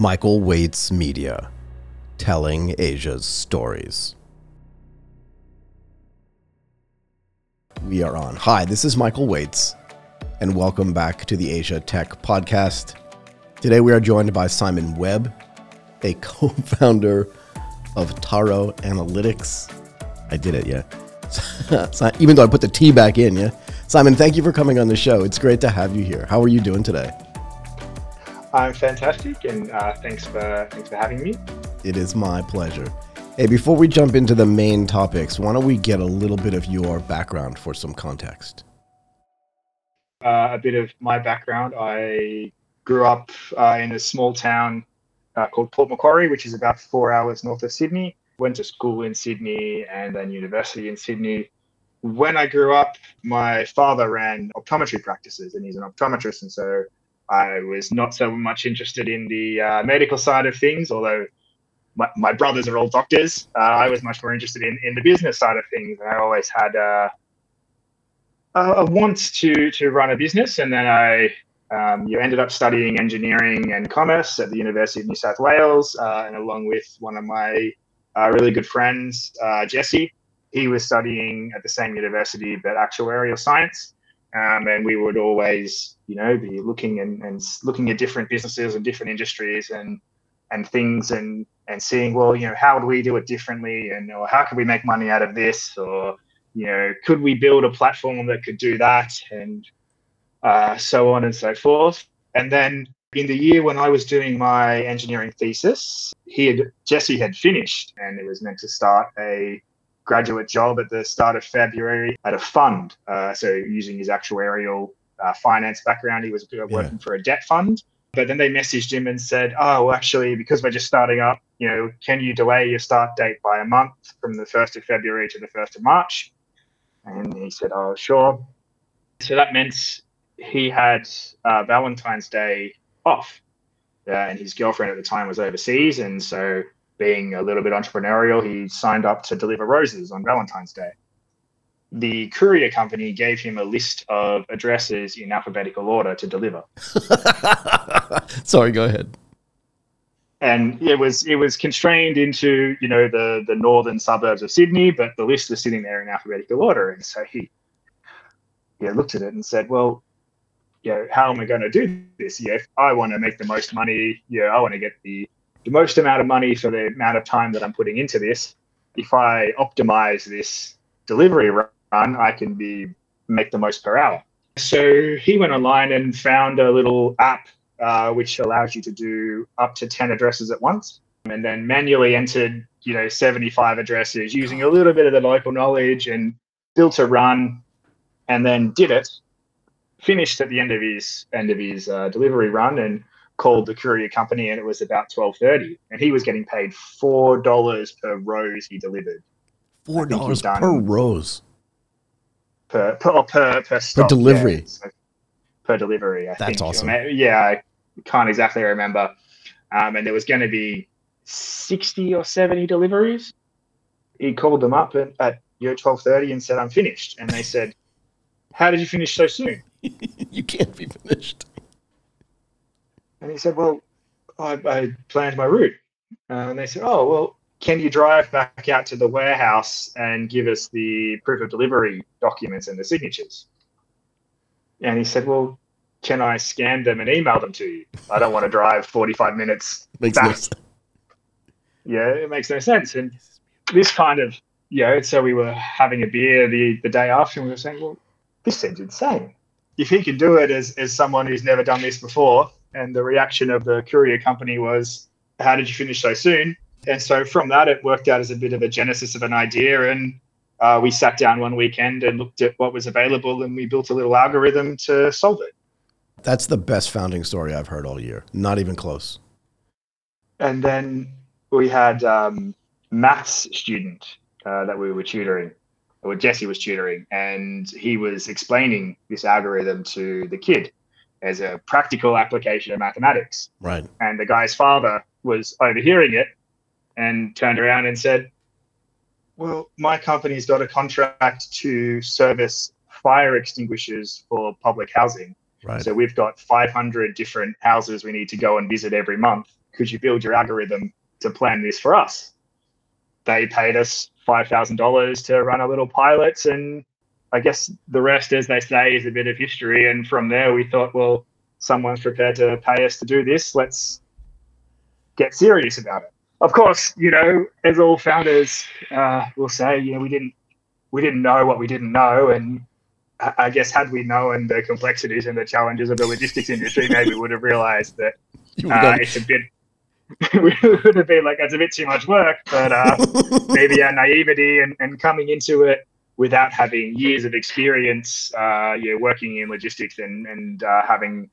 Michael Waits Media, telling Asia's stories. We are on. Hi, this is Michael Waits, and welcome back to the Asia Tech Podcast. Today we are joined by Simon Webb, a co-founder of Tarot Analytics. I did it, yeah. Even though I put the T back in, yeah. Simon, thank you for coming on the show. It's great to have you here. How are you doing today? I'm fantastic, and thanks for having me. It is my pleasure. Hey, before we jump into the main topics, why don't we get a little bit of your background for some context? A bit of my background. I grew up in a small town called Port Macquarie, which is about 4 hours north of Sydney. Went to school in Sydney and then university in Sydney. When I grew up, my father ran optometry practices, and he's an optometrist, and so I was not so much interested in the medical side of things, although my brothers are all doctors. I was much more interested in the business side of things. And I always had a want to run a business. And then I ended up studying engineering and commerce at the University of New South Wales. And along with one of my really good friends, Jesse, he was studying at the same university, but actuarial science. And we would always, be looking and looking at different businesses and different industries and things and seeing, well, how would we do it differently, and or how can we make money out of this, or, could we build a platform that could do that, and so on and so forth. And then in the year when I was doing my engineering thesis, Jesse had finished, and it was meant to start a graduate job at the start of February at a fund. So using his actuarial finance background, he was working for a debt fund. But then they messaged him and said, oh, well, actually, because we're just starting up, can you delay your start date by a month from the 1st of February to the 1st of March? And he said, oh, sure. So that meant he had Valentine's Day off. And his girlfriend at the time was overseas. And so, being a little bit entrepreneurial, he signed up to deliver roses on Valentine's Day. The courier company gave him a list of addresses in alphabetical order to deliver. Sorry, go ahead. And it was constrained into, the northern suburbs of Sydney, but the list was sitting there in alphabetical order. And so he looked at it and said, well, how am I going to do this? If I want to make the most money, I want to get the most amount of money for the amount of time that I'm putting into this. If I optimize this delivery run, I can make the most per hour. So he went online and found a little app which allows you to do up to 10 addresses at once, and then manually entered 75 addresses using a little bit of the local knowledge, and built a run, and then did it. Finished at the end of his delivery run and called the courier company, and it was about 12:30, and he was getting paid $4 per rose he delivered. $4 per rose. Per stop. Per delivery. Yeah. So per delivery, That's awesome. I can't exactly remember. And there was going to be 60 or 70 deliveries. He called them up at 12:30 and said, I'm finished. And they said, how did you finish so soon? You can't be finished. And he said, well, I planned my route. And they said, oh, well, can you drive back out to the warehouse and give us the proof of delivery documents and the signatures? And he said, well, can I scan them and email them to you? I don't want to drive 45 minutes back. It makes no sense. And this kind of, so we were having a beer the day after, and we were saying, well, this seems insane. If he can do it as someone who's never done this before. And the reaction of the courier company was, how did you finish so soon? And so from that, it worked out as a bit of a genesis of an idea. And we sat down one weekend and looked at what was available, and we built a little algorithm to solve it. That's the best founding story I've heard all year. Not even close. And then we had maths student that we were tutoring, or Jesse was tutoring, and he was explaining this algorithm to the kid as a practical application of mathematics. Right. And the guy's father was overhearing it and turned around and said, well, my company's got a contract to service fire extinguishers for public housing. Right. So we've got 500 different houses we need to go and visit every month. could you build your algorithm to plan this for us? They paid us $5,000 to run a little pilot, and I guess the rest, as they say, is a bit of history. And from there, we thought, well, someone's prepared to pay us to do this. Let's get serious about it. Of course, you know, as all founders will say, you know, we didn't know what we didn't know, and I guess had we known the complexities and the challenges of the logistics industry, maybe we would have realised that it's a bit. We would have been like, that's a bit too much work, but maybe our naivety and coming into it without having years of experience working in logistics and having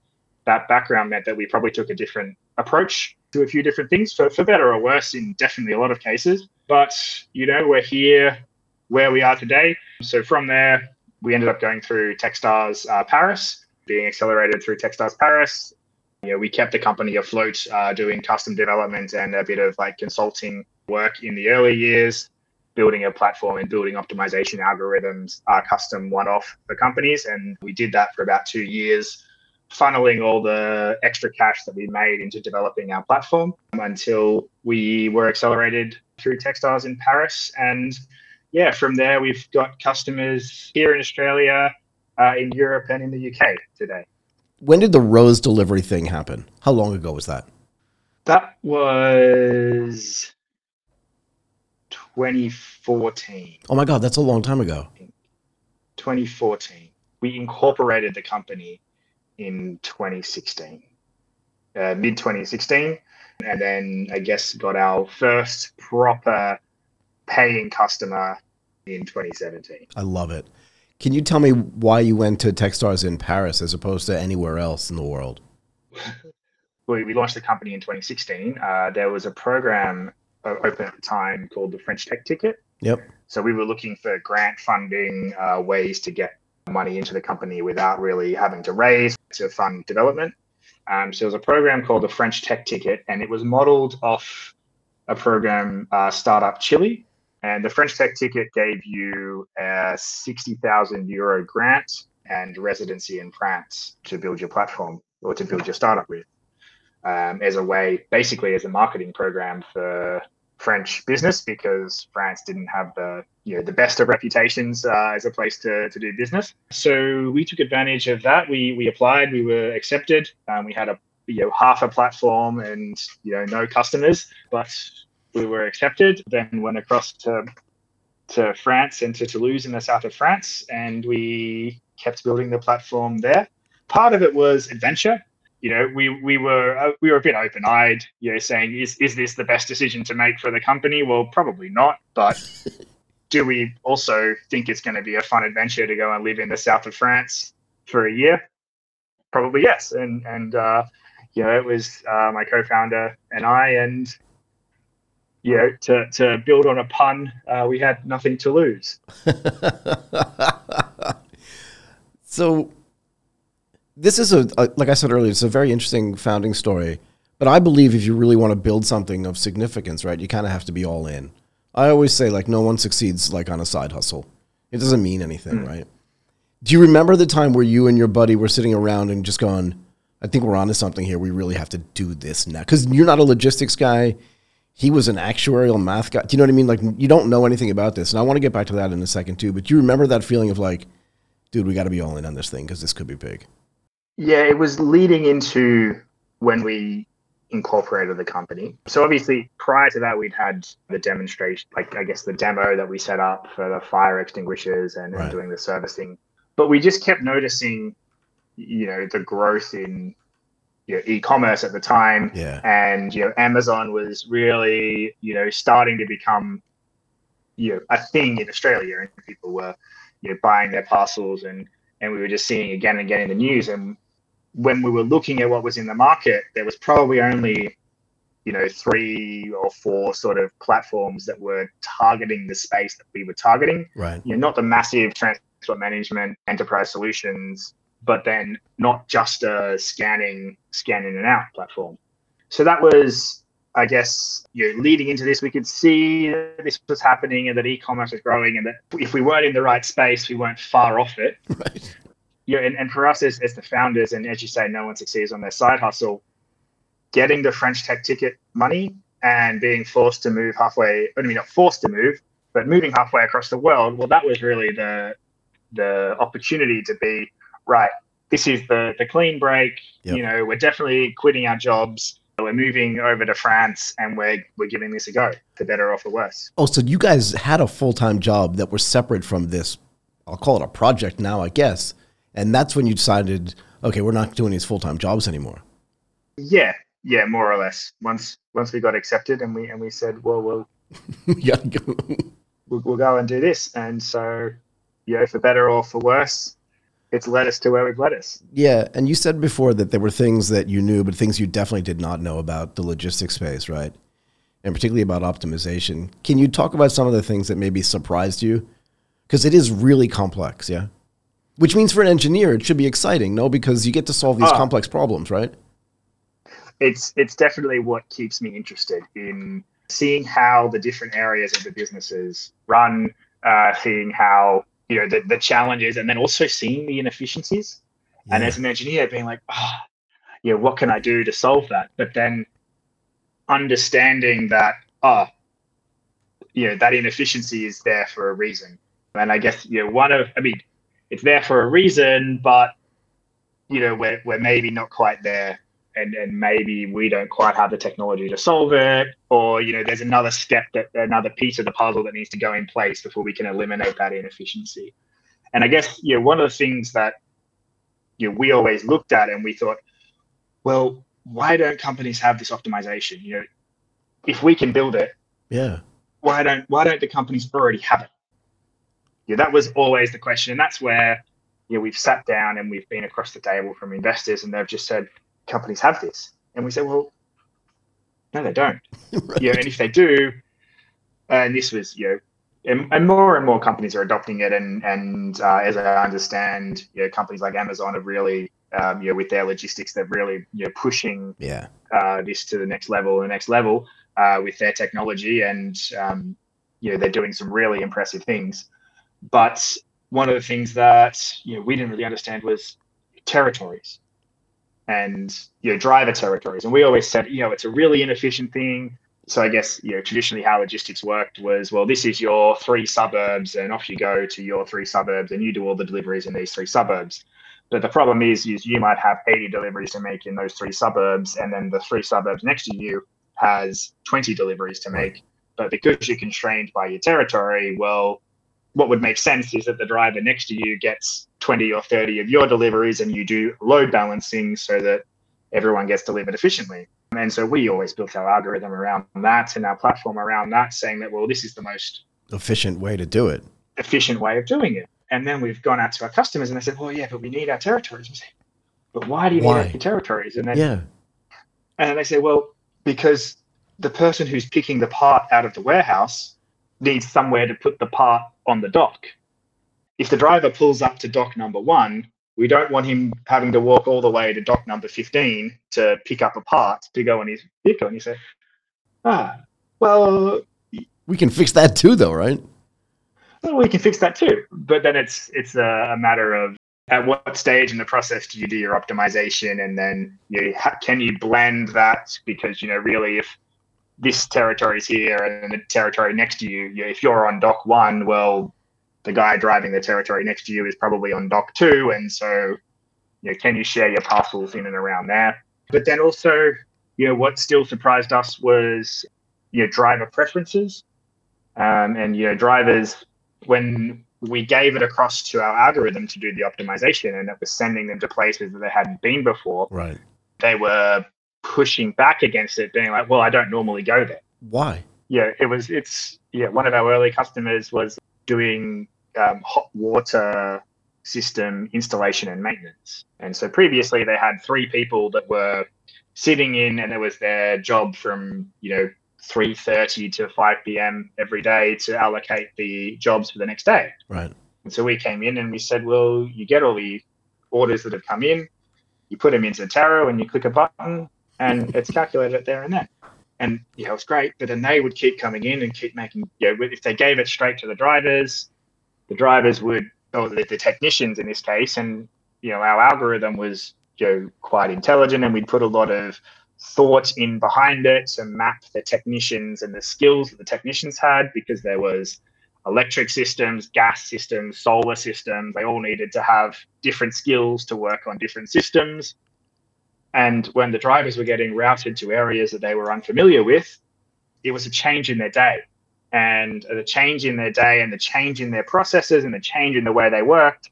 that background meant that we probably took a different approach to a few different things, for better or worse in definitely a lot of cases. But, you know, we're here where we are today. So from there, we ended up going through Techstars Paris, being accelerated through Techstars Paris. You know, we kept the company afloat doing custom development and a bit of like consulting work in the early years, building a platform and building optimization algorithms, custom one-off for companies. And we did that for about 2 years, funneling all the extra cash that we made into developing our platform until we were accelerated through Techstars in Paris. And yeah, from there, we've got customers here in Australia, in Europe and in the UK today. When did the Rose delivery thing happen? How long ago was that? That was 2014. Oh my God, that's a long time ago. 2014. We incorporated the company in 2016, mid-2016. And then I guess got our first proper paying customer in 2017. I love it. Can you tell me why you went to Techstars in Paris as opposed to anywhere else in the world? We launched the company in 2016. There was a program open at the time called the French Tech Ticket. Yep. So we were looking for grant funding, ways to get money into the company without really having to raise to fund development. So there was a program called the French Tech Ticket, and it was modeled off a program, Startup Chile. And the French Tech Ticket gave you a 60,000 euro grant and residency in France to build your platform or to build your startup with, as a way, basically as a marketing program for French business, because France didn't have the best of reputations as a place to do business. So we took advantage of that. We applied, we were accepted, we had half a platform and no customers, but we were accepted, then went across to France and to Toulouse in the south of France, and we kept building the platform there. Part of it was adventure. You know, we were a bit open-eyed, saying, is this the best decision to make for the company? Well, probably not, but do we also think it's going to be a fun adventure to go and live in the south of France for a year? Probably yes. And it was my co-founder and I, and to build on a pun, we had nothing to lose. So this is like I said earlier, it's a very interesting founding story, but I believe if you really want to build something of significance, right, you kind of have to be all in. I always say, like, no one succeeds like on a side hustle. It doesn't mean anything, right? Do you remember the time where you and your buddy were sitting around and just going, I think we're onto something here. We really have to do this now. Because you're not a logistics guy. He was an actuarial math guy. Do you know what I mean? Like, you don't know anything about this. And I want to get back to that in a second too, but you remember that feeling of like, dude, we got to be all in on this thing because this could be big. Yeah, it was leading into when we incorporated the company. So obviously prior to that, we'd had the demonstration, like I guess the demo that we set up for the fire extinguishers and right, doing the servicing. But we just kept noticing, the growth in e-commerce at the time, yeah, and Amazon was really starting to become a thing in Australia, and people were buying their parcels, and we were just seeing again and again in the news. And when we were looking at what was in the market, there was probably only 3 or 4 sort of platforms that were targeting the space that we were targeting, right? Not the massive transport management enterprise solutions, but then not just a scan in and out platform. So that was, I guess, leading into this, we could see that this was happening and that e-commerce was growing, and that if we weren't in the right space, we weren't far off it. Right. And for us as the founders, and as you say, no one succeeds on their side hustle, getting the French Tech Ticket money and being forced to move halfway, I mean, not forced to move, but moving halfway across the world, well, that was really the opportunity to be, right, this is the clean break. Yep. You know, we're definitely quitting our jobs. We're moving over to France and we're giving this a go, the better or the worse. Oh, so you guys had a full-time job that was separate from this, I'll call it a project now, I guess. And that's when you decided, okay, we're not doing these full-time jobs anymore. Yeah, more or less. Once we got accepted and we said, well, we'll go and do this. And so, you know, for better or for worse, it's led us to where we've led us. Yeah, and you said before that there were things that you knew, but things you definitely did not know about the logistics space, right? And particularly about optimization. Can you talk about some of the things that maybe surprised you? Because it is really complex, yeah? Which means for an engineer, it should be exciting, no? Because you get to solve these complex problems, right? It's definitely what keeps me interested in seeing how the different areas of the businesses run, seeing how, you know, the challenges, and then also seeing the inefficiencies. Yeah. And as an engineer being like, what can I do to solve that? But then understanding that, that inefficiency is there for a reason. And I guess, it's there for a reason, but, you know, we're maybe not quite there. And maybe we don't quite have the technology to solve it, or, you know, there's another step, another piece of the puzzle that needs to go in place before we can eliminate that inefficiency. And I guess, you know, one of the things that, you know, we always looked at and we thought, well, why don't companies have this optimization? You know, if we can build it, yeah, why don't the companies already have it? Yeah, that was always the question. And that's where, you know, we've sat down and we've been across the table from investors and they've just said, companies have this, and we say, well, no, they don't. Right. You know, and if they do, and this was, you know, and more companies are adopting it, and as I understand, you know, companies like Amazon have really, you know, with their logistics, they're really, you know, pushing this to the next level with their technology, and you know, they're doing some really impressive things. But one of the things that, you know, we didn't really understand was territories. And, you know, driver territories. And we always said, you know, it's a really inefficient thing. So I guess, you know, traditionally how logistics worked was, well, this is your 3 suburbs and off you go to your 3 suburbs and you do all the deliveries in these 3 suburbs. But the problem is you might have 80 deliveries to make in those 3 suburbs, and then the 3 suburbs next to you has 20 deliveries to make. But because you're constrained by your territory, well, what would make sense is that the driver next to you gets 20 or 30 of your deliveries and you do load balancing so that everyone gets delivered efficiently. And so we always built our algorithm around that and our platform around that, saying that, well, this is the most efficient way of doing it. And then we've gone out to our customers and they said, well, yeah, but we need our territories. We say, but why do you need your territories? And then and they say, well, because the person who's picking the part out of the warehouse needs somewhere to put the part on the dock. If the driver pulls up to dock number 1, we don't want him having to walk all the way to dock number 15 to pick up a part to go on his vehicle. And you say, well, we can fix that too, though, right? Well, we can fix that too. But then it's a matter of at what stage in the process do you do your optimization, and then can you blend that? Because, you know, really, if this territory is here and the territory next to you, if you're on dock 1, well, the guy driving the territory next to you is probably on dock 2. And so, you know, can you share your parcels in and around there? But then also, you know, what still surprised us was, you know, driver preferences. And, you know, drivers, when we gave it across to our algorithm to do the optimization, and it was sending them to places that they hadn't been before, right, they were pushing back against it, being like, well, I don't normally go there. Why? Yeah, one of our early customers was doing hot water system installation and maintenance. And so previously they had 3 people that were sitting in, and it was their job from, you know, 3:30 to 5 p.m. every day to allocate the jobs for the next day. Right. And so we came in and we said, well, you get all the orders that have come in, you put them into Tarot and you click a button, and it's calculated it there and then. And, you know, it's great. But then they would keep coming in and keep making, you know, if they gave it straight to the drivers would, or the technicians in this case, and, you know, our algorithm was, you know, quite intelligent, and we'd put a lot of thought in behind it to map the technicians and the skills that the technicians had, because there was electric systems, gas systems, solar systems. They all needed to have different skills to work on different systems. And when the drivers were getting routed to areas that they were unfamiliar with, it was a change in their day. And the change in their day and the change in their processes and the change in the way they worked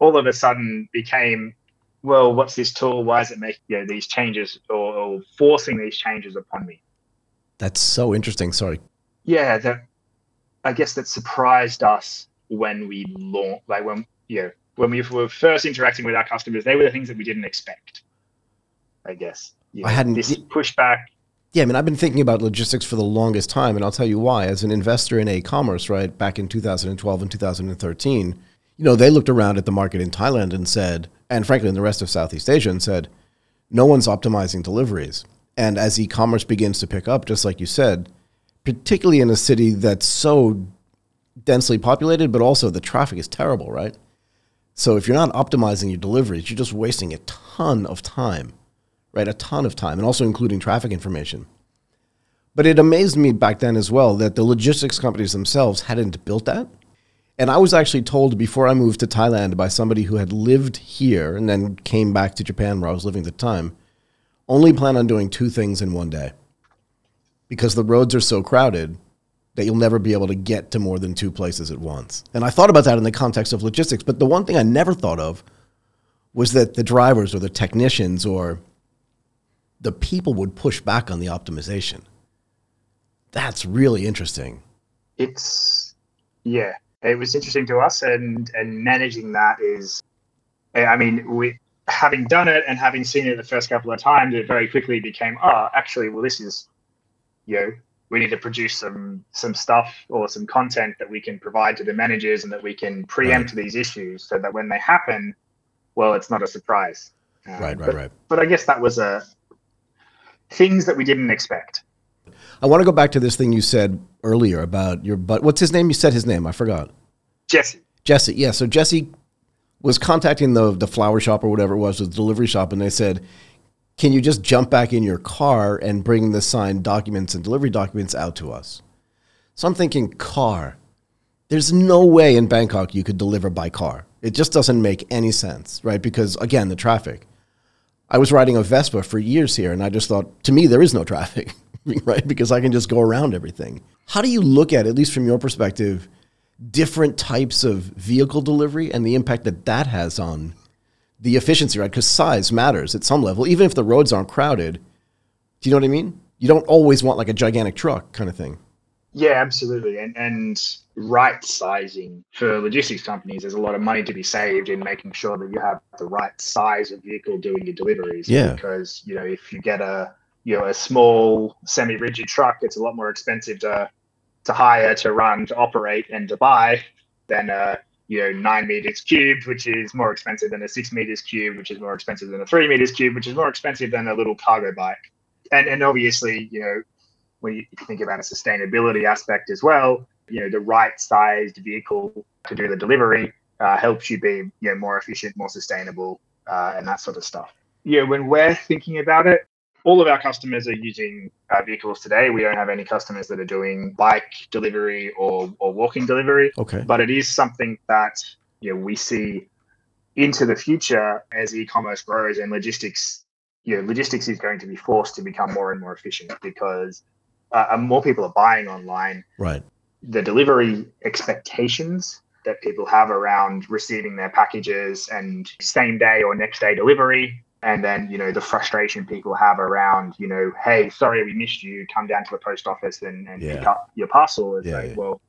all of a sudden became, well, what's this tool? Why is it making these changes or forcing these changes upon me? That's so interesting. Sorry. Yeah, I guess that surprised us when we launched, like when we were first interacting with our customers, they were the things that we didn't expect, I guess. Yeah, I hadn't this pushback. Yeah, I mean, I've been thinking about logistics for the longest time, and I'll tell you why. As an investor in e-commerce, right, back in 2012 and 2013, they looked around at the market in Thailand and said, and frankly, in the rest of Southeast Asia, and said, no one's optimizing deliveries. And as e-commerce begins to pick up, just like you said, particularly in a city that's so densely populated, but also the traffic is terrible, right? So if you're not optimizing your deliveries, you're just wasting a ton of time. Right, a ton of time, and also including traffic information. But it amazed me back then as well that the logistics companies themselves hadn't built that. And I was actually told before I moved to Thailand by somebody who had lived here and then came back to Japan where I was living at the time, only plan on doing two things in one day. Because the roads are so crowded that you'll never be able to get to more than two places at once. And I thought about that in the context of logistics, but the one thing I never thought of was that the drivers or the technicians or the people would push back on the optimization. That's really interesting. It was interesting to us, and managing that is, I mean, we having done it and having seen it the first couple of times, it very quickly became, this is, we need to produce some stuff or some content that we can provide to the managers and that we can preempt these issues so that when they happen, well, it's not a surprise. But I guess that was things that we didn't expect. I want to go back to this thing you said earlier about your buddy. What's his name? You said his name. I forgot. Jesse. Yeah. So Jesse was contacting the flower shop or whatever it was, the delivery shop, and they said, can you just jump back in your car and bring the signed documents and delivery documents out to us? So I'm thinking car. There's no way in Bangkok you could deliver by car. It just doesn't make any sense, right? Because, again, the traffic. I was riding a Vespa for years here, and I just thought, to me, there is no traffic, right? Because I can just go around everything. How do you look at least from your perspective, different types of vehicle delivery and the impact that that has on the efficiency, right? Because size matters at some level, even if the roads aren't crowded. Do you know what I mean? You don't always want like a gigantic truck kind of thing. Yeah, absolutely. And right sizing for logistics companies, there's a lot of money to be saved in making sure that you have the right size of vehicle doing your deliveries. Yeah. Because, if you get a small semi-rigid truck, it's a lot more expensive to hire, to run, to operate and to buy than 9 meters cubed, which is more expensive than a 6 meters cubed, which is more expensive than a 3 meters cubed, which is more expensive than a little cargo bike. And obviously, when you think about a sustainability aspect as well, the right sized vehicle to do the delivery helps you be more efficient, more sustainable, and that sort of stuff. When we're thinking about it, all of our customers are using vehicles today. We don't have any customers that are doing bike delivery or walking delivery. Okay. But it is something that we see into the future as e-commerce grows and logistics. Logistics is going to be forced to become more and more efficient because more people are buying online. Right. The delivery expectations that people have around receiving their packages and same day or next day delivery. And then, the frustration people have around, hey, sorry, we missed you. Come down to the post office and pick up your parcel. It's well,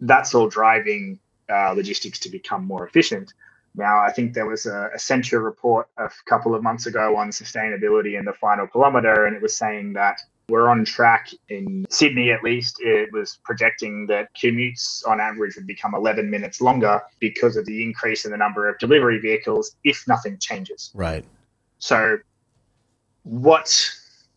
that's all driving logistics to become more efficient. Now, I think there was a Accenture report a couple of months ago on sustainability in the final kilometer, and it was saying that we're on track in Sydney, at least. It was projecting that commutes on average would become 11 minutes longer because of the increase in the number of delivery vehicles if nothing changes. Right. So what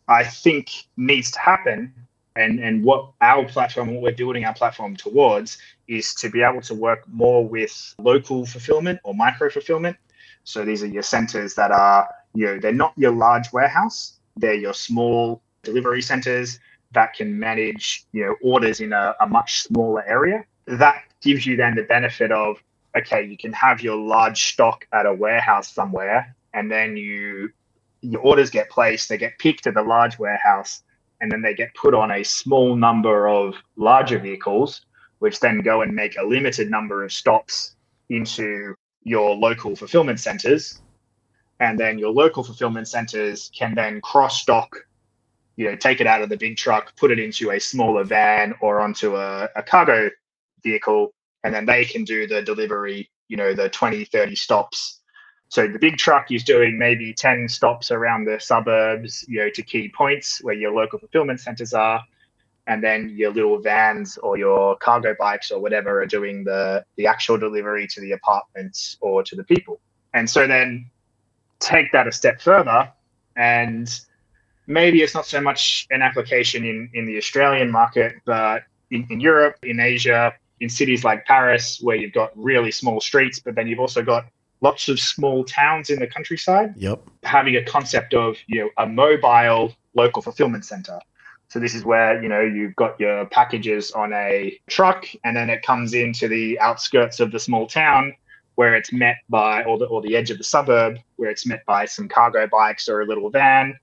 I think needs to happen and what we're building our platform towards is to be able to work more with local fulfillment or micro fulfillment. So these are your centers that are, they're not your large warehouse. They're your small delivery centers that can manage, you know, orders in a much smaller area. That gives you then the benefit of, okay, you can have your large stock at a warehouse somewhere, and then your orders get placed, they get picked at the large warehouse, and then they get put on a small number of larger vehicles, which then go and make a limited number of stops into your local fulfillment centers. And then your local fulfillment centers can then cross dock, you know, take it out of the big truck, put it into a smaller van or onto a cargo vehicle, and then they can do the delivery, you know, the 20, 30 stops. So the big truck is doing maybe 10 stops around the suburbs, you know, to key points where your local fulfillment centers are. And then your little vans or your cargo bikes or whatever are doing the actual delivery to the apartments or to the people. And so then take that a step further, and maybe it's not so much an application in the Australian market, but in Europe, in Asia, in cities like Paris, where you've got really small streets, but then you've also got lots of small towns in the countryside. Yep. Having a concept of, you know, a mobile local fulfillment center. So this is where, you know, you've got your packages on a truck, and then it comes into the outskirts of the small town where it's met by, or the edge of the suburb where it's met by some cargo bikes or a little van,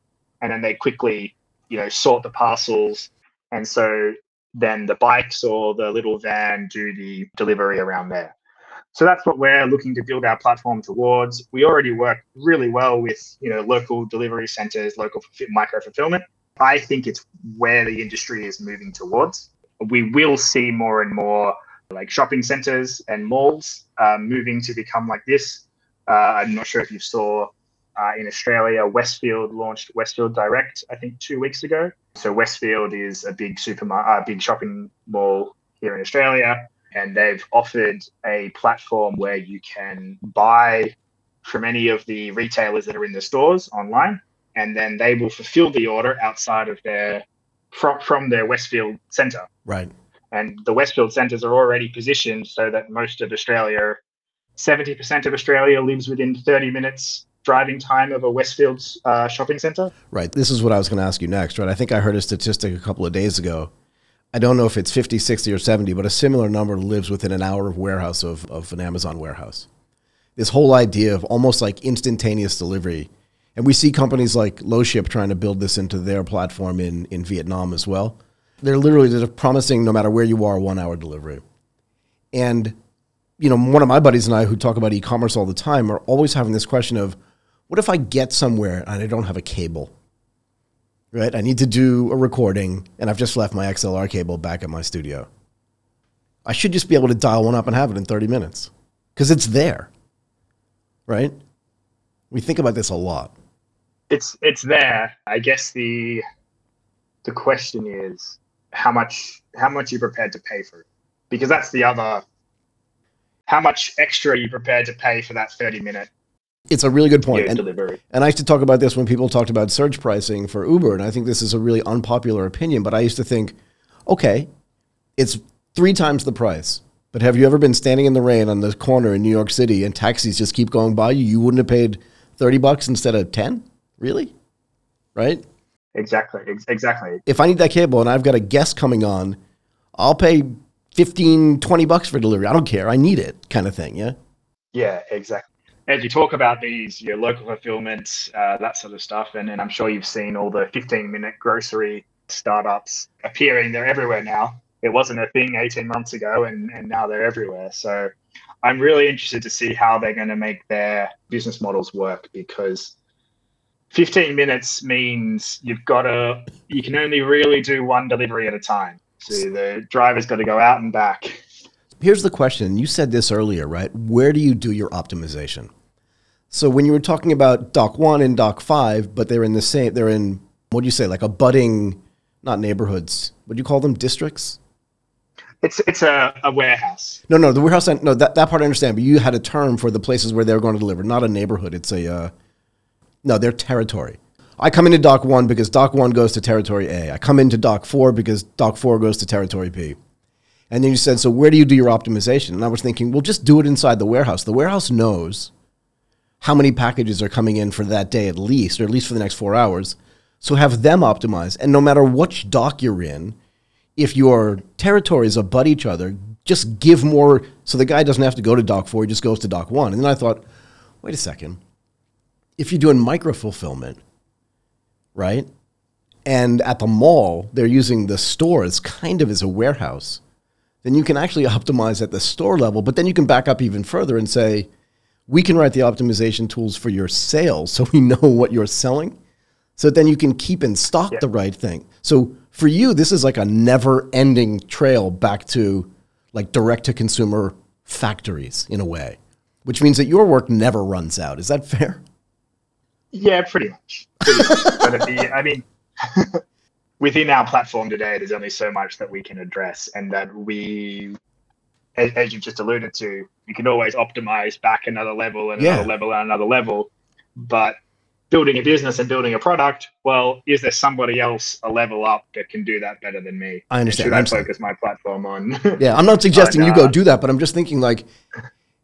and then they quickly, you know, sort the parcels. And so then the bikes or the little van do the delivery around there. So that's what we're looking to build our platform towards. We already work really well with, you know, local delivery centers, local micro-fulfillment. I think it's where the industry is moving towards. We will see more and more like shopping centers and malls moving to become like this. I'm not sure if you saw in Australia, Westfield launched Westfield Direct, I think 2 weeks ago. So Westfield is a big big shopping mall here in Australia, and they've offered a platform where you can buy from any of the retailers that are in the stores online. And then they will fulfill the order outside of their from their Westfield Centre. Right. And the Westfield Centres are already positioned so that most of Australia, 70% of Australia lives within 30 minutes driving time of a Westfield shopping centre. Right. This is what I was going to ask you next, right? I think I heard a statistic a couple of days ago. I don't know if it's 50, 60 or 70, but a similar number lives within an hour of warehouse of an Amazon warehouse. This whole idea of almost like instantaneous delivery. And we see companies like Low Ship trying to build this into their platform in Vietnam as well. They're literally just promising, no matter where you are, 1 hour delivery. And, you know, one of my buddies and I who talk about e-commerce all the time are always having this question of, what if I get somewhere and I don't have a cable, right? I need to do a recording and I've just left my XLR cable back at my studio. I should just be able to dial one up and have it in 30 minutes because it's there, right? We think about this a lot. It's there. I guess the question is how much you're prepared to pay for it, because that's the other. How much extra are you prepared to pay for that 30-minute? It's a really good point. Delivery. And I used to talk about this when people talked about surge pricing for Uber, and I think this is a really unpopular opinion. But I used to think, okay, it's 3 times the price. But have you ever been standing in the rain on the corner in New York City and taxis just keep going by you? You wouldn't have paid $30 instead of 10? Really? Right? Exactly. If I need that cable and I've got a guest coming on, I'll pay $15, $20 for delivery. I don't care. I need it, kind of thing. Yeah. Yeah, exactly. As you talk about these, your local fulfillment, that sort of stuff, and I'm sure you've seen all the 15-minute grocery startups appearing. They're everywhere now. It wasn't a thing 18 months ago, and now they're everywhere. So I'm really interested to see how they're going to make their business models work, because 15 minutes means you can only really do one delivery at a time. So the driver's got to go out and back. Here's the question. You said this earlier, right? Where do you do your optimization? So when you were talking about Dock 1 and Dock 5, but they're in, what do you say, like abutting, not neighborhoods, would you call them districts? It's a warehouse. No, the warehouse, no, that part I understand, but you had a term for the places where they were going to deliver, not a neighborhood. It's no, they're territory. I come into Dock 1 because Dock 1 goes to Territory A. I come into Dock 4 because Dock 4 goes to Territory B. And then you said, so where do you do your optimization? And I was thinking, well, just do it inside the warehouse. The warehouse knows how many packages are coming in for that day at least, or at least for the next 4 hours. So have them optimize. And no matter which dock you're in, if your territories abut each other, just give more. So the guy doesn't have to go to dock 4, he just goes to dock 1. And then I thought, wait a second. If you're doing micro-fulfillment, right, and at the mall they're using the store as kind of as a warehouse, then you can actually optimize at the store level, but then you can back up even further and say, we can write the optimization tools for your sales so we know what you're selling. So then you can keep in stock the right thing. So for you, this is like a never-ending trail back to like direct-to-consumer factories in a way, which means that your work never runs out. Is that fair? Yeah, pretty much. I mean, within our platform today, there's only so much that we can address, and that we, as you've just alluded to, you can always optimize back another level and another level and another level. But building a business and building a product, well, is there somebody else a level up that can do that better than me? I understand. Should I focus my platform on? Yeah, I'm not suggesting you go do that, but I'm just thinking like,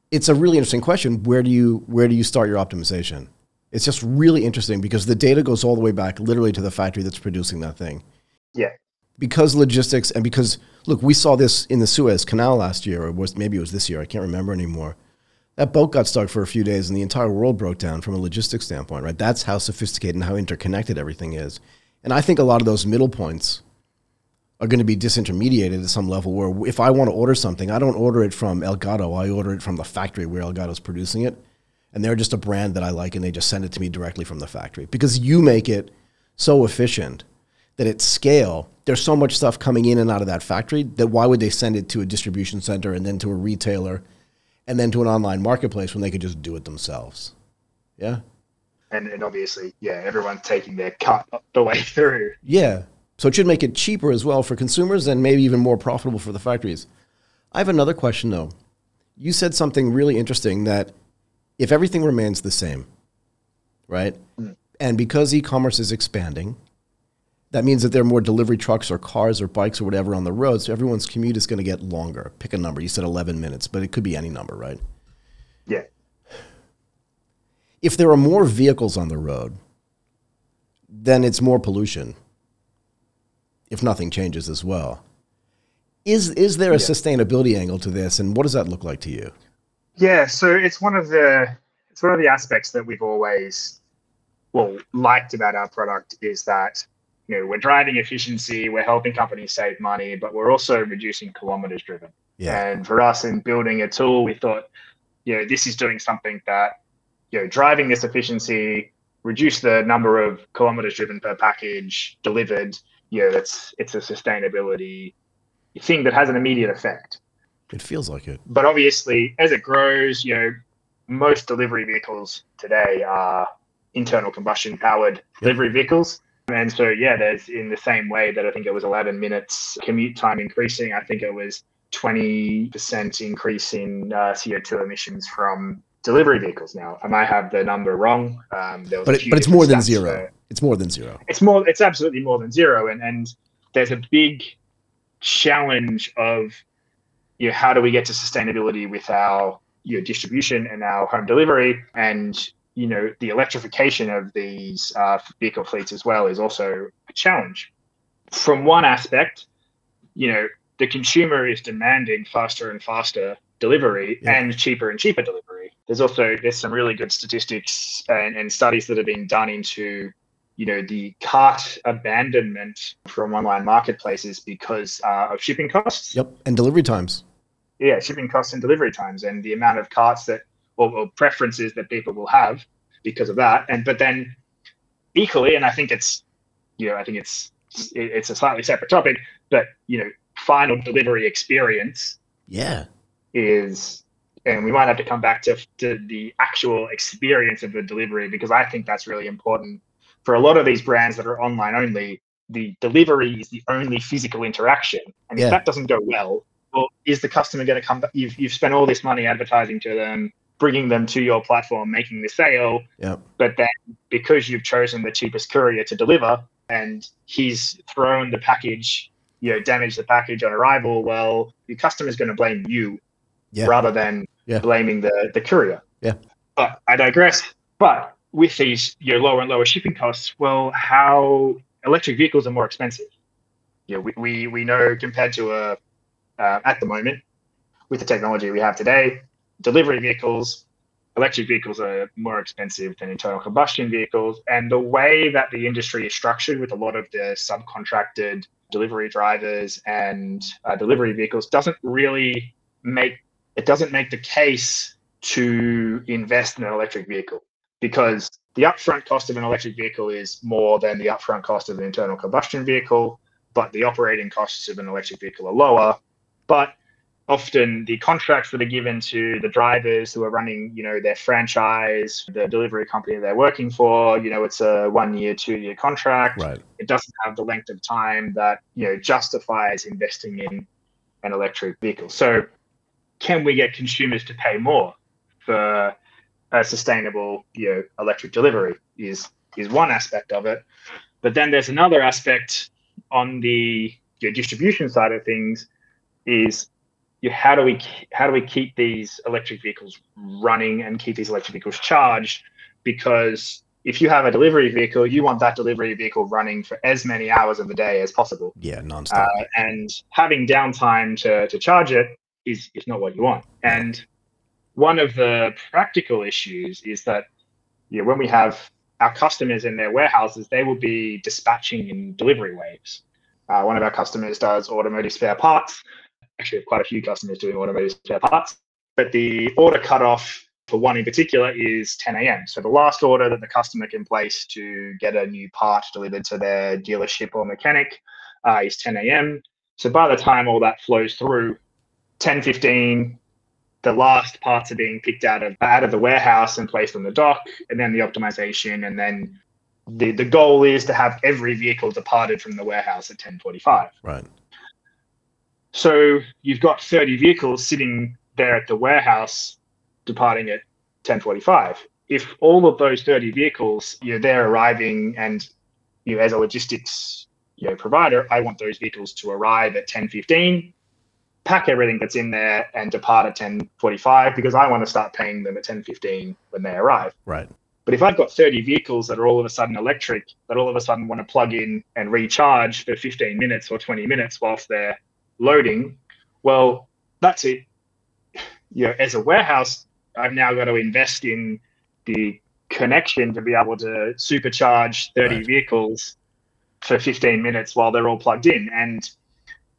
it's a really interesting question. Where do you start your optimization? It's just really interesting because the data goes all the way back literally to the factory that's producing that thing. Yeah. Because logistics and because, look, we saw this in the Suez Canal last year, or maybe it was this year. I can't remember anymore. That boat got stuck for a few days and the entire world broke down from a logistics standpoint, right? That's how sophisticated and how interconnected everything is. And I think a lot of those middle points are going to be disintermediated at some level where if I want to order something, I don't order it from Elgato. I order it from the factory where Elgato's producing it. And they're just a brand that I like, and they just send it to me directly from the factory. Because you make it so efficient that at scale, there's so much stuff coming in and out of that factory that why would they send it to a distribution center and then to a retailer and then to an online marketplace when they could just do it themselves? Yeah? And obviously, yeah, everyone's taking their cut the way through. Yeah. So it should make it cheaper as well for consumers and maybe even more profitable for the factories. I have another question, though. You said something really interesting that if everything remains the same, right? And because e-commerce is expanding, that means that there are more delivery trucks or cars or bikes or whatever on the road, so everyone's commute is going to get longer. Pick a number. You said 11 minutes, but it could be any number, right? Yeah. If there are more vehicles on the road, then it's more pollution, if nothing changes as well. Is there a sustainability angle to this, and what does that look like to you? Yeah, so it's one of the aspects that we've always liked about our product is that, you know, we're driving efficiency, we're helping companies save money, but we're also reducing kilometers driven. Yeah. And for us in building a tool, we thought, you know, this is doing something that, you know, driving this efficiency, reduce the number of kilometers driven per package delivered, you know, it's a sustainability thing that has an immediate effect. It feels like it. But obviously, as it grows, you know, most delivery vehicles today are internal combustion powered delivery vehicles. And so, yeah, there's in the same way that I think it was 11 minutes commute time increasing, I think it was 20% increase in CO2 emissions from delivery vehicles now. I might have the number wrong. But it's more than zero. It's more than zero. It's absolutely more than zero. And there's a big challenge of, you know, how do we get to sustainability with our, you know, distribution and our home delivery? And, you know, the electrification of these vehicle fleets as well is also a challenge. From one aspect, you know, the consumer is demanding faster and faster delivery and cheaper delivery. There's some really good statistics and studies that have been done into, you know, the cart abandonment from online marketplaces because of shipping costs. Yep, and delivery times. Yeah, shipping costs and delivery times and the amount of carts that or preferences that people will have because of that. But then equally, and I think it's a slightly separate topic, but, you know, final delivery experience is, and we might have to come back to the actual experience of the delivery because I think that's really important. For a lot of these brands that are online only, the delivery is the only physical interaction. And if that doesn't go well, is the customer going to come back? You've spent all this money advertising to them, bringing them to your platform, making the sale. Yep. But then because you've chosen the cheapest courier to deliver and he's thrown the package, you know, damaged the package on arrival, well, your customer's going to blame you rather than blaming the courier. Yeah. But I digress. But with these lower and lower shipping costs, well, how electric vehicles are more expensive. Yeah, we know compared to at the moment, with the technology we have today, delivery vehicles, electric vehicles are more expensive than internal combustion vehicles. And the way that the industry is structured with a lot of the subcontracted delivery drivers and delivery vehicles doesn't make the case to invest in an electric vehicle, because the upfront cost of an electric vehicle is more than the upfront cost of an internal combustion vehicle, but the operating costs of an electric vehicle are lower. But often the contracts that are given to the drivers who are running, their franchise, the delivery company they're working for, it's a 1-year, 2-year contract. Right. It doesn't have the length of time that, justifies investing in an electric vehicle. So can we get consumers to pay more for a sustainable, electric delivery is one aspect of it. But then there's another aspect on the distribution side of things is, how do we keep these electric vehicles running and keep these electric vehicles charged? Because if you have a delivery vehicle, you want that delivery vehicle running for as many hours of the day as possible. Yeah, nonstop. And having downtime to charge it is not what you want. And one of the practical issues is that when we have our customers in their warehouses, they will be dispatching in delivery waves. One of our customers does automotive spare parts. Actually, quite a few customers doing automotive spare parts, but the order cutoff for one in particular is 10 a.m. So the last order that the customer can place to get a new part delivered to their dealership or mechanic is 10 a.m. So by the time all that flows through, 10:15, the last parts are being picked out of the warehouse and placed on the dock, and then the optimization, and then the goal is to have every vehicle departed from the warehouse at 10:45. Right. So you've got 30 vehicles sitting there at the warehouse departing at 10:45. If all of those 30 vehicles, they're arriving, and as a logistics provider, I want those vehicles to arrive at 10:15, pack everything that's in there and depart at 10:45, because I want to start paying them at 10:15 when they arrive. Right. But if I've got 30 vehicles that are all of a sudden electric, that all of a sudden want to plug in and recharge for 15 minutes or 20 minutes whilst they're loading, well, that's it. As a warehouse, I've now got to invest in the connection to be able to supercharge 30 vehicles for 15 minutes while they're all plugged in. And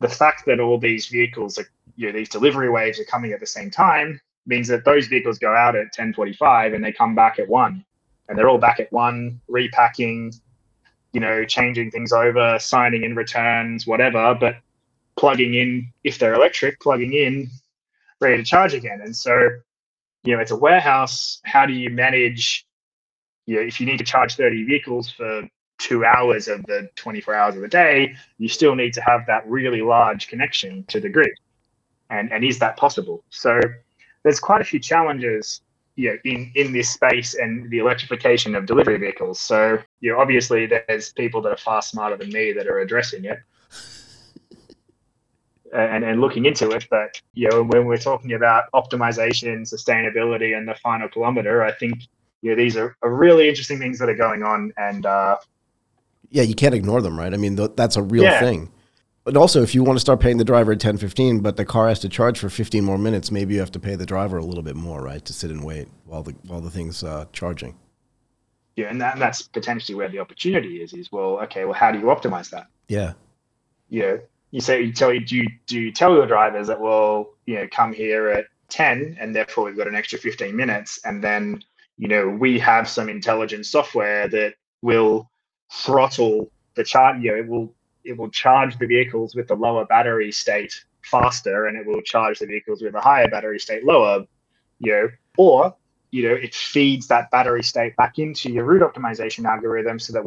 the fact that all these vehicles are, these delivery waves are coming at the same time means that those vehicles go out at 10:45 and they come back at 1, and they're all back at 1, repacking, changing things over, signing in returns, whatever. But plugging in, if they're electric, plugging in, ready to charge again. And so, it's a warehouse. How do you manage, if you need to charge 30 vehicles for 2 hours of the 24 hours of the day, you still need to have that really large connection to the grid. And is that possible? So there's quite a few challenges, in this space and the electrification of delivery vehicles. So, obviously there's people that are far smarter than me that are addressing it and looking into it, but when we're talking about optimization, sustainability, and the final kilometer, I think these are really interesting things that are going on, and you can't ignore them, right? I mean, that's a real thing. But also, if you want to start paying the driver at 10:15, but the car has to charge for 15 more minutes, maybe you have to pay the driver a little bit more, right, to sit and wait while the thing's charging. Yeah, and that's potentially where the opportunity is. Well, okay, well, how do you optimize that? Yeah. Do you tell your drivers that, well, come here at 10, and therefore we've got an extra 15 minutes, and then, we have some intelligent software that will throttle the charge, it will charge the vehicles with the lower battery state faster, and it will charge the vehicles with a higher battery state lower, or, it feeds that battery state back into your route optimization algorithm, so that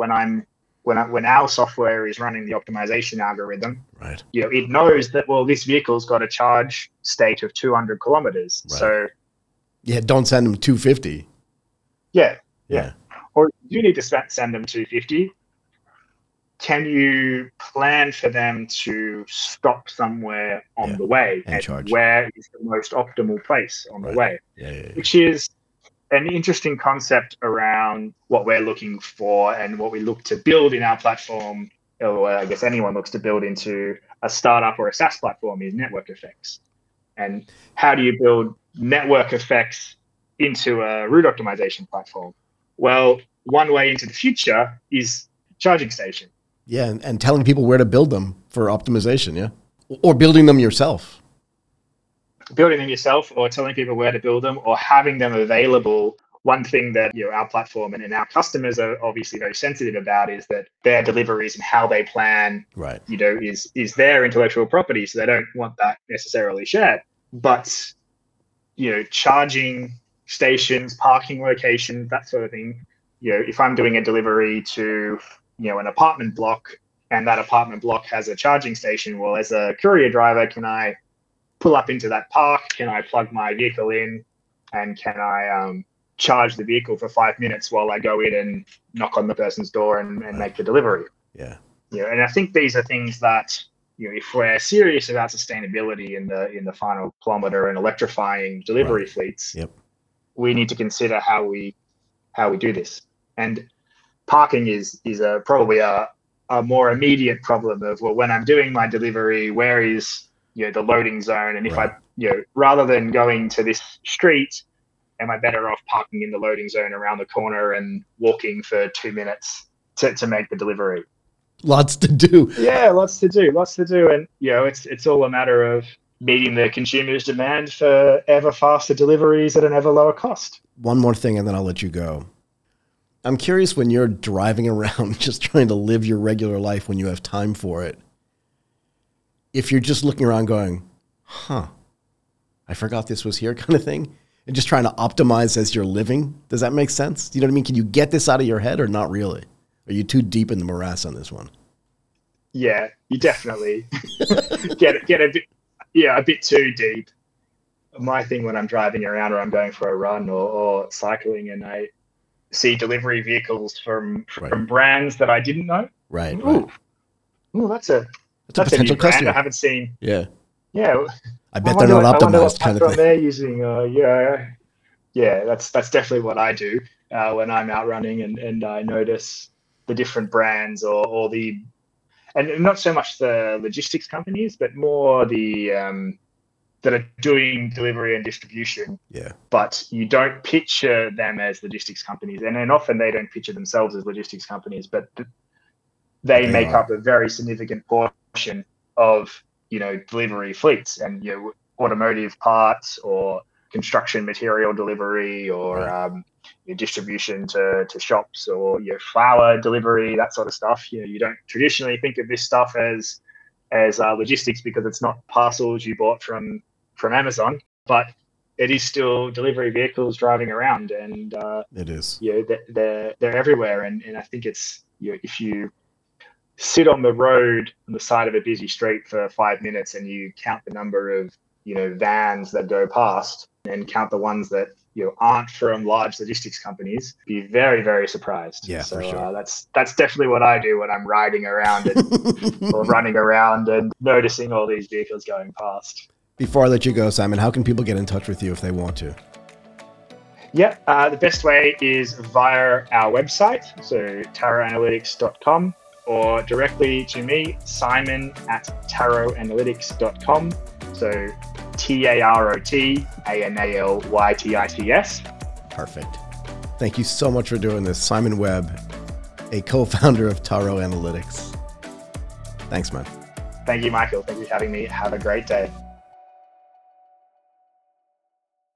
when our software is running the optimization algorithm, right, it knows that, well, this vehicle's got a charge state of 200 kilometers. Right. So don't send them 250. Yeah. Or you need to send them 250. Can you plan for them to stop somewhere on the way? And charge. Where is the most optimal place on the way? Yeah. Which is an interesting concept around what we're looking for and what we look to build in our platform, or I guess anyone looks to build into a startup or a SaaS platform, is network effects. And how do you build network effects into a route optimization platform? Well, one way into the future is charging station. Yeah, and telling people where to build them for optimization, yeah? Or building them yourself. Building them yourself, or telling people where to build them, or having them available. One thing that, you know, our platform and our customers are obviously very sensitive about is that their deliveries and how they plan, right, you know, is their intellectual property. So they don't want that necessarily shared. But, you know, charging stations, parking locations, that sort of thing. You know, if I'm doing a delivery to, you know, an apartment block, and that apartment block has a charging station, well, as a courier driver, can I pull up into that park? Can I plug my vehicle in, and can I charge the vehicle for 5 minutes while I go in and knock on the person's door and make the delivery? Yeah. You know, and I think these are things that, you know, if we're serious about sustainability in the final kilometer and electrifying delivery right. fleets, yep. we need to consider how we do this. And parking is probably a more immediate problem of, well, when I'm doing my delivery, where is, you know, the loading zone? And if right. I, you know, rather than going to this street, am I better off parking in the loading zone around the corner and walking for 2 minutes to make the delivery? Lots to do. Yeah, lots to do. And, you know, it's all a matter of meeting the consumer's demand for ever faster deliveries at an ever lower cost. One more thing, and then I'll let you go. I'm curious, when you're driving around just trying to live your regular life when you have time for it, if you're just looking around going, huh, I forgot this was here kind of thing, and just trying to optimize as you're living, does that make sense? You know what I mean? Can you get this out of your head or not really? Are you too deep in the morass on this one? Yeah, you definitely get a bit too deep. My thing when I'm driving around or I'm going for a run or cycling and I see delivery vehicles from right. brands that I didn't know. Right. Ooh, that's a potential new brand I haven't seen. Yeah. Yeah. I bet they're not optimized kind of thing. They're using. Yeah. That's definitely what I do when I'm out running and I notice the different brands or the, and not so much the logistics companies, but more the that are doing delivery and distribution, yeah. But you don't picture them as logistics companies. And then often they don't picture themselves as logistics companies, but they make up a very significant portion of, you know, delivery fleets and, you know, automotive parts or construction material delivery or right. Your distribution to shops or your flour delivery, that sort of stuff. You know, you don't traditionally think of this stuff as logistics because it's not parcels you bought from Amazon, but it is still delivery vehicles driving around, and it is. You know, they're everywhere, and I think it's, you know, if you sit on the road on the side of a busy street for 5 minutes and you count the number of, you know, vans that go past and count the ones that, you know, aren't from large logistics companies, be very, very surprised. Yeah, so for sure. That's definitely what I do when I'm riding around and or running around and noticing all these vehicles going past. Before I let you go, Simon, how can people get in touch with you if they want to? Yeah, the best way is via our website, so tarotanalytics.com, or directly to me, simon@tarotanalytics.com. So TAROTANALYTITS. Perfect. Thank you so much for doing this, Simon Webb, a co-founder of Tarot Analytics. Thanks, man. Thank you, Michael. Thank you for having me. Have a great day.